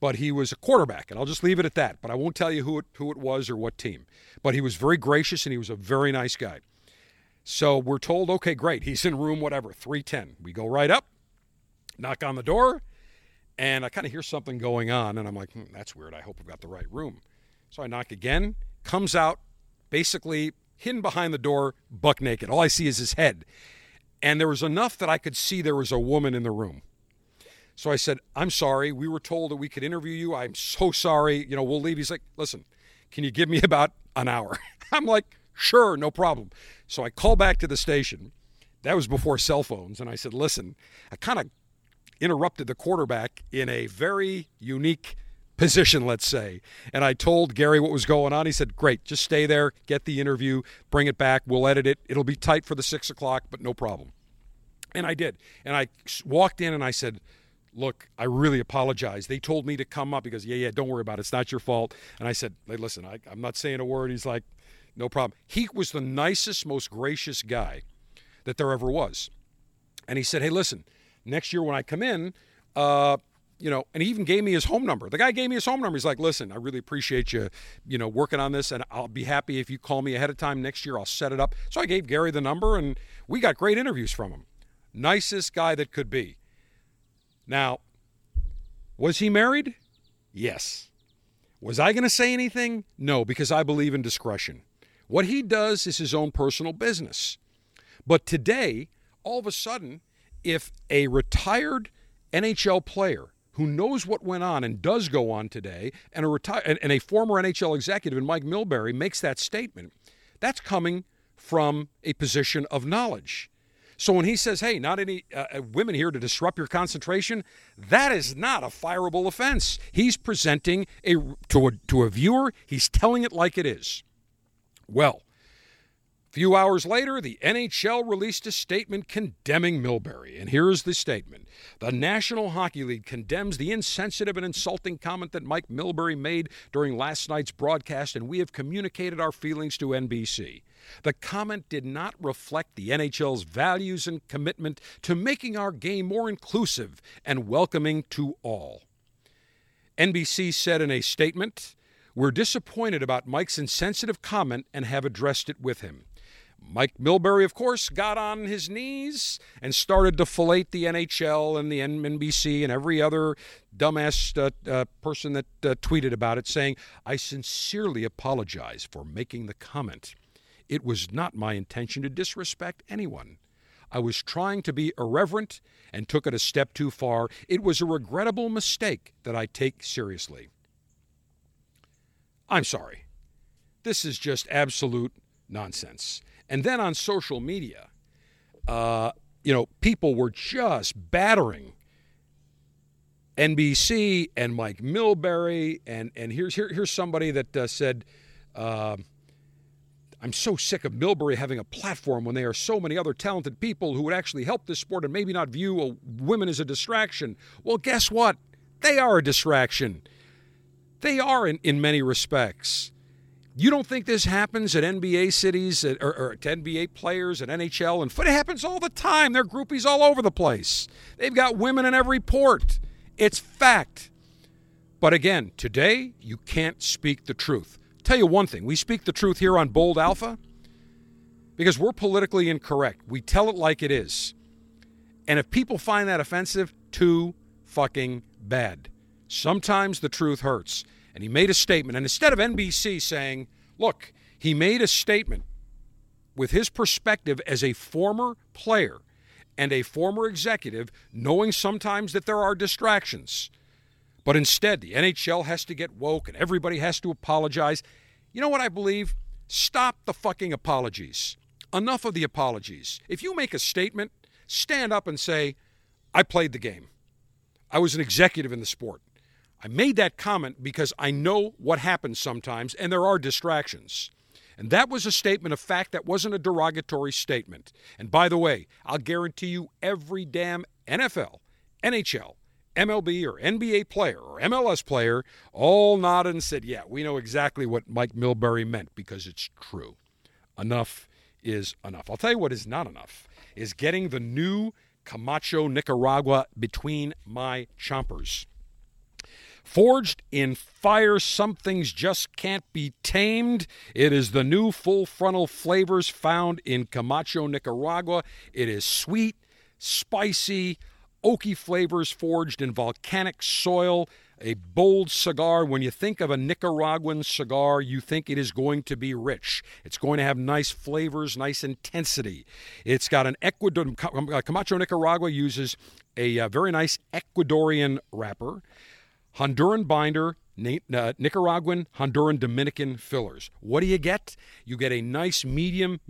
but he was a quarterback, and I'll just leave it at that, but I won't tell you who it was or what team, but he was very gracious, and he was a very nice guy. So we're told, okay, great, he's in room, whatever, 310. We go right up, knock on the door, And I kind of hear something going on, and I'm like, that's weird. I hope I've got the right room. So I knock again, comes out, basically hidden behind the door, buck naked. All I see is his head. And there was enough that I could see there was a woman in the room. So I said, I'm sorry. We were told that we could interview you. I'm so sorry. You know, we'll leave. He's like, listen, can you give me about an hour? I'm like, sure, no problem. So I call back to the station. That was before cell phones. And I said, listen, I kind of interrupted the quarterback in a very unique position, let's say. And I told Gary what was going on. He said, great, just stay there, get the interview, bring it back. We'll edit it. It'll be tight for the 6 o'clock, but no problem. And I did. And I walked in and I said, look, I really apologize. They told me to come up. He goes, yeah, don't worry about it. It's not your fault. And I said, hey, listen, I'm not saying a word. He's like, no problem. He was the nicest, most gracious guy that there ever was. And he said, hey, listen, next year when I come in, you know, and he even gave me his home number. The guy gave me his home number. He's like, listen, I really appreciate you, you know, working on this, and I'll be happy if you call me ahead of time next year. I'll set it up. So I gave Gary the number, and we got great interviews from him. Nicest guy that could be. Now, was he married? Yes. Was I going to say anything? No, because I believe in discretion. What he does is his own personal business. But today, all of a sudden, if a retired NHL player who knows what went on and does go on today, and a former NHL executive in Mike Milbury makes that statement, that's coming from a position of knowledge. So when he says, hey, not any women here to disrupt your concentration, that is not a fireable offense. He's presenting to a viewer. He's telling it like it is. Well, a few hours later, the NHL released a statement condemning Milbury. And here is the statement. The National Hockey League condemns the insensitive and insulting comment that Mike Milbury made during last night's broadcast, and we have communicated our feelings to NBC. The comment did not reflect the NHL's values and commitment to making our game more inclusive and welcoming to all. NBC said in a statement, "We're disappointed about Mike's insensitive comment and have addressed it with him." Mike Milbury, of course, got on his knees and started to fillet the NHL and the NBC and every other dumbass person that tweeted about it, saying, I sincerely apologize for making the comment. It was not my intention to disrespect anyone. I was trying to be irreverent and took it a step too far. It was a regrettable mistake that I take seriously. I'm sorry. This is just absolute nonsense. And then on social media, you know, people were just battering NBC and Mike Milbury. And here's somebody that said, I'm so sick of Milbury having a platform when there are so many other talented people who would actually help this sport and maybe not view women as a distraction. Well, guess what? They are a distraction. They are in many respects. You don't think this happens at NBA cities or to NBA players at NHL? And it happens all the time. They're groupies all over the place. They've got women in every port. It's fact. But again, today, you can't speak the truth. Tell you one thing, we speak the truth here on Bold Alpha because we're politically incorrect. We tell it like it is. And if people find that offensive, too fucking bad. Sometimes the truth hurts. And he made a statement. And instead of NBC saying, look, he made a statement with his perspective as a former player and a former executive, knowing sometimes that there are distractions. But instead, the NHL has to get woke and everybody has to apologize. You know what I believe? Stop the fucking apologies. Enough of the apologies. If you make a statement, stand up and say, I played the game. I was an executive in the sport. I made that comment because I know what happens sometimes and there are distractions. And that was a statement of fact. That wasn't a derogatory statement. And by the way, I'll guarantee you every damn NFL, NHL, MLB or NBA player or MLS player all nodded and said, yeah, we know exactly what Mike Milbury meant because it's true. Enough is enough. I'll tell you what is not enough is getting the new Camacho Nicaragua between my chompers. Forged in fire, some things just can't be tamed. It is the new full frontal flavors found in Camacho Nicaragua. It is sweet, spicy, oaky flavors forged in volcanic soil, a bold cigar. When you think of a Nicaraguan cigar, you think it is going to be rich. It's going to have nice flavors, nice intensity. It's got an Camacho Nicaragua uses a very nice Ecuadorian wrapper, Honduran binder, Nicaraguan, Honduran, Dominican fillers. What do you get? You get a nice medium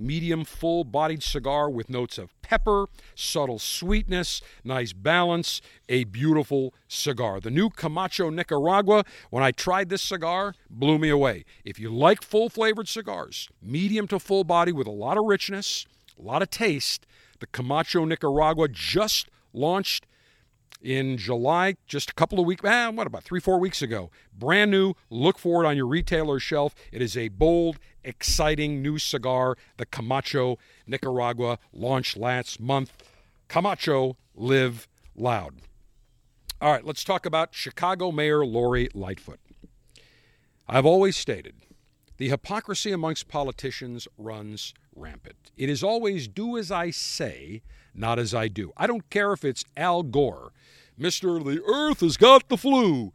full-bodied cigar with notes of pepper, subtle sweetness, nice balance, a beautiful cigar. The new Camacho Nicaragua, when I tried this cigar, blew me away. If you like full-flavored cigars, medium to full-body with a lot of richness, a lot of taste, the Camacho Nicaragua just launched in July, just a couple of weeks, about 3-4 weeks ago. Brand new, look for it on your retailer shelf. It is a bold, exciting new cigar, the Camacho Nicaragua, launched last month. Camacho, live loud. All right, let's talk about Chicago Mayor Lori Lightfoot. I've always stated the hypocrisy amongst politicians runs rampant. It is always do as I say, not as I do. I don't care if it's Al Gore. Mr. The Earth has got the flu.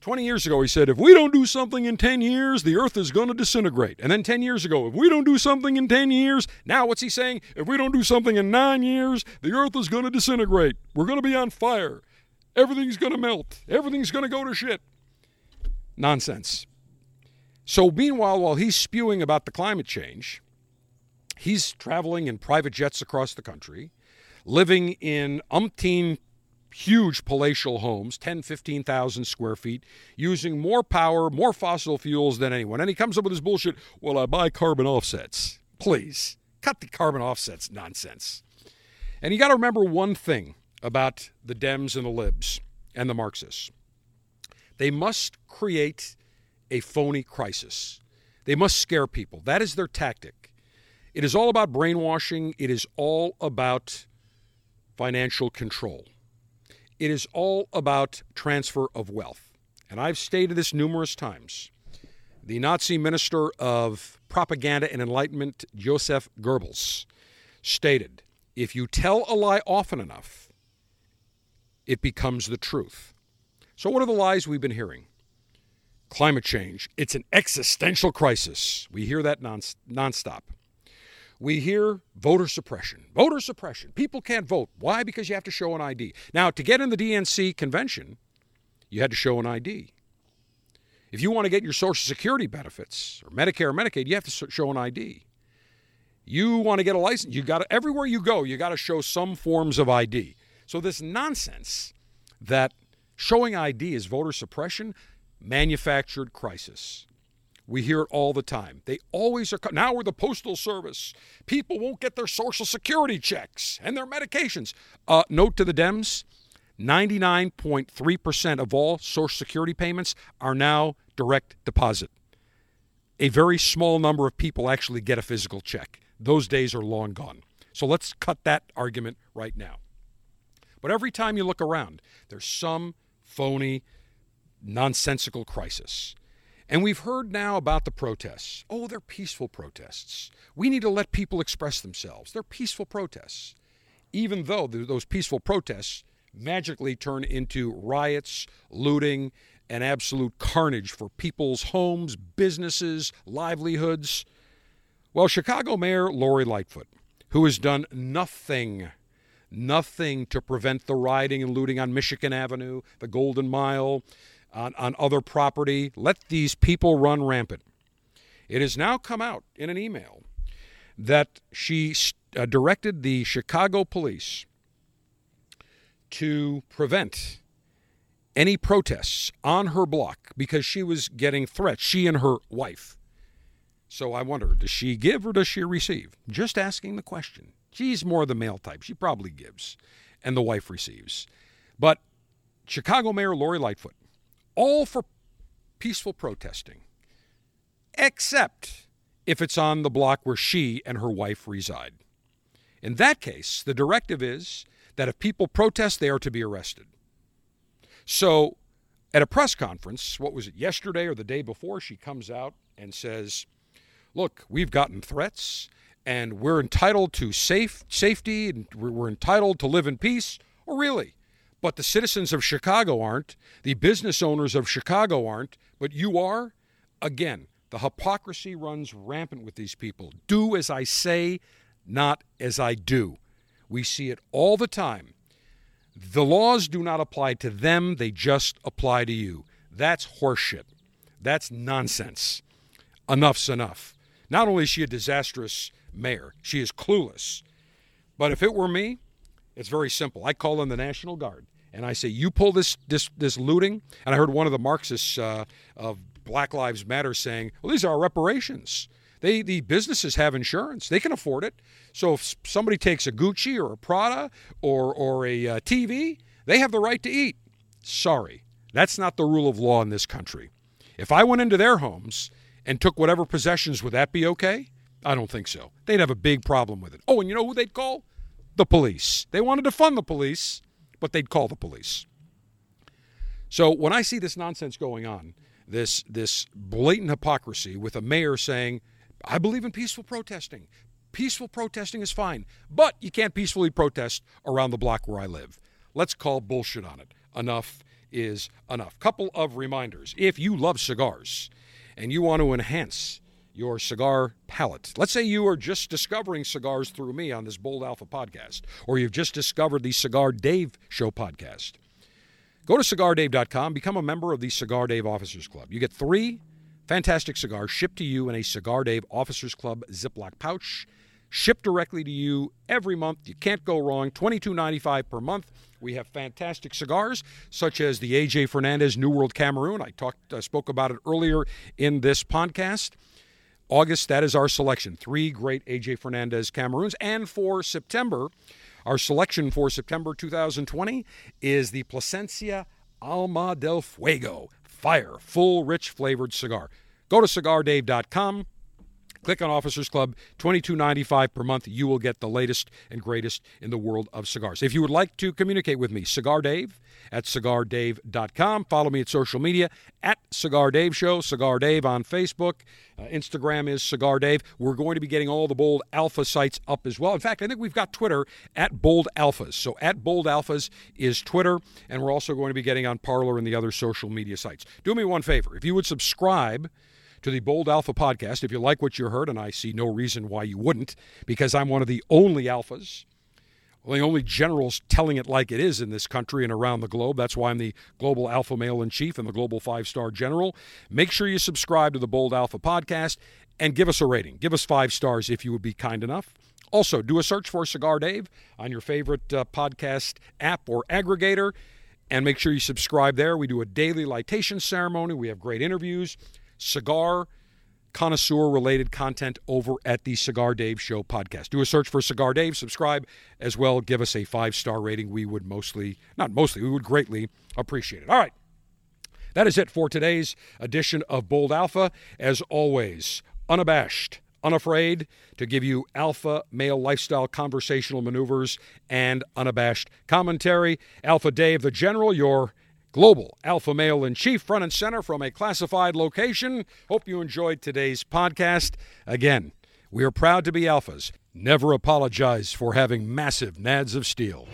20 years ago, he said, if we don't do something in 10 years, the Earth is going to disintegrate. And then 10 years ago, if we don't do something in 10 years, now what's he saying? If we don't do something in 9 years, the Earth is going to disintegrate. We're going to be on fire. Everything's going to melt. Everything's going to go to shit. Nonsense. So meanwhile, while he's spewing about the climate change, he's traveling in private jets across the country, living in umpteen huge palatial homes, 10,000, 15,000 square feet, using more power, more fossil fuels than anyone. And he comes up with this bullshit, well, I buy carbon offsets. Please, cut the carbon offsets nonsense. And you got to remember one thing about the Dems and the Libs and the Marxists. They must create a phony crisis. They must scare people. That is their tactic. It is all about brainwashing. It is all about financial control. It is all about transfer of wealth. And I've stated this numerous times. The Nazi Minister of Propaganda and Enlightenment, Joseph Goebbels, stated, if you tell a lie often enough, it becomes the truth. So what are the lies we've been hearing? Climate change. It's an existential crisis. We hear that nonstop. We hear voter suppression. Voter suppression. People can't vote. Why? Because you have to show an ID. Now, to get in the DNC convention, you had to show an ID. If you want to get your Social Security benefits or Medicare or Medicaid, you have to show an ID. You want to get a license. You got to, everywhere you go, you got to show some forms of ID. So this nonsense that showing ID is voter suppression, manufactured crisis. We hear it all the time. They always are. Now we're the Postal Service. People won't get their Social Security checks and their medications. Note to the Dems, 99.3% of all Social Security payments are now direct deposit. A very small number of people actually get a physical check. Those days are long gone. So let's cut that argument right now. But every time you look around, there's some phony, nonsensical crisis. And we've heard now about the protests. Oh, they're peaceful protests. We need to let people express themselves. They're peaceful protests. Even though those peaceful protests magically turn into riots, looting, and absolute carnage for people's homes, businesses, livelihoods. Well, Chicago Mayor Lori Lightfoot, who has done nothing to prevent the rioting and looting on Michigan Avenue, the Golden Mile, on other property. Let these people run rampant. It has now come out in an email that she directed the Chicago police to prevent any protests on her block because she was getting threats, she and her wife. So I wonder, does she give or does she receive? Just asking the question. She's more the male type. She probably gives, and the wife receives. But Chicago Mayor Lori Lightfoot, all for peaceful protesting, except if it's on the block where she and her wife reside. In that case, the directive is that if people protest, they are to be arrested. So at a press conference, what was it, yesterday or the day before, she comes out and says, look, we've gotten threats, and we're entitled to safety, and we're entitled to live in peace. Or really, But the citizens of Chicago aren't. The business owners of Chicago aren't. But you are. Again, the hypocrisy runs rampant with these people. Do as I say, not as I do. We see it all the time. The laws do not apply to them. They just apply to you. That's horseshit. That's nonsense. Enough's enough. Not only is she a disastrous mayor, she is clueless. But if it were me, it's very simple. I call in the National Guard, and I say, you pull this looting. And I heard one of the Marxists of Black Lives Matter saying, well, these are reparations. The businesses have insurance. They can afford it. So if somebody takes a Gucci or a Prada or a TV, they have the right to eat. Sorry. That's not the rule of law in this country. If I went into their homes and took whatever possessions, would that be okay? I don't think so. They'd have a big problem with it. Oh, and you know who they'd call? The police. They wanted to fund the police, but they'd call the police. So when I see this nonsense going on, this blatant hypocrisy with a mayor saying, I believe in peaceful protesting. Peaceful protesting is fine, but you can't peacefully protest around the block where I live. Let's call bullshit on it. Enough is enough. Couple of reminders. If you love cigars and you want to enhance your cigar palate, let's say you are just discovering cigars through me on this Bold Alpha podcast, or you've just discovered the Cigar Dave Show podcast, go to CigarDave.com, become a member of the Cigar Dave Officers Club. You get 3 fantastic cigars shipped to you in a Cigar Dave Officers Club Ziploc pouch, shipped directly to you every month. You can't go wrong. $22.95 per month. We have fantastic cigars such as the A.J. Fernandez New World Cameroon. I spoke about it earlier in this podcast. August, that is our selection. 3 great A.J. Fernandez Cameroons. And for September, our selection for September 2020 is the Placencia Alma del Fuego. Fire, full, rich, flavored cigar. Go to CigarDave.com. Click on Officers Club, $22.95 per month. You will get the latest and greatest in the world of cigars. If you would like to communicate with me, Cigar Dave at CigarDave.com. Follow me at social media at Cigar Dave Show, Cigar Dave on Facebook. Instagram is Cigar Dave. We're going to be getting all the Bold Alpha sites up as well. In fact, I think we've got Twitter at Bold Alphas. So at Bold Alphas is Twitter, and we're also going to be getting on Parler and the other social media sites. Do me one favor. If you would subscribe to the Bold Alpha podcast, if you like what you heard, and I see no reason why you wouldn't, because I'm one of the only alphas, well, the only generals telling it like it is in this country and around the globe. That's why I'm the global alpha male-in-chief and the global 5-star general. Make sure you subscribe to the Bold Alpha podcast and give us a rating. Give us 5 stars if you would be kind enough. Also, do a search for Cigar Dave on your favorite podcast app or aggregator, and make sure you subscribe there. We do a daily litation ceremony. We have great interviews, cigar connoisseur-related content over at the Cigar Dave Show podcast. Do a search for Cigar Dave, subscribe as well, give us a 5-star rating. We would greatly appreciate it. All right, that is it for today's edition of Bold Alpha. As always, unabashed, unafraid to give you alpha male lifestyle conversational maneuvers and unabashed commentary. Alpha Dave the General, your global alpha male in chief, front and center from a classified location. Hope you enjoyed today's podcast. Again, we are proud to be alphas. Never apologize for having massive nads of steel.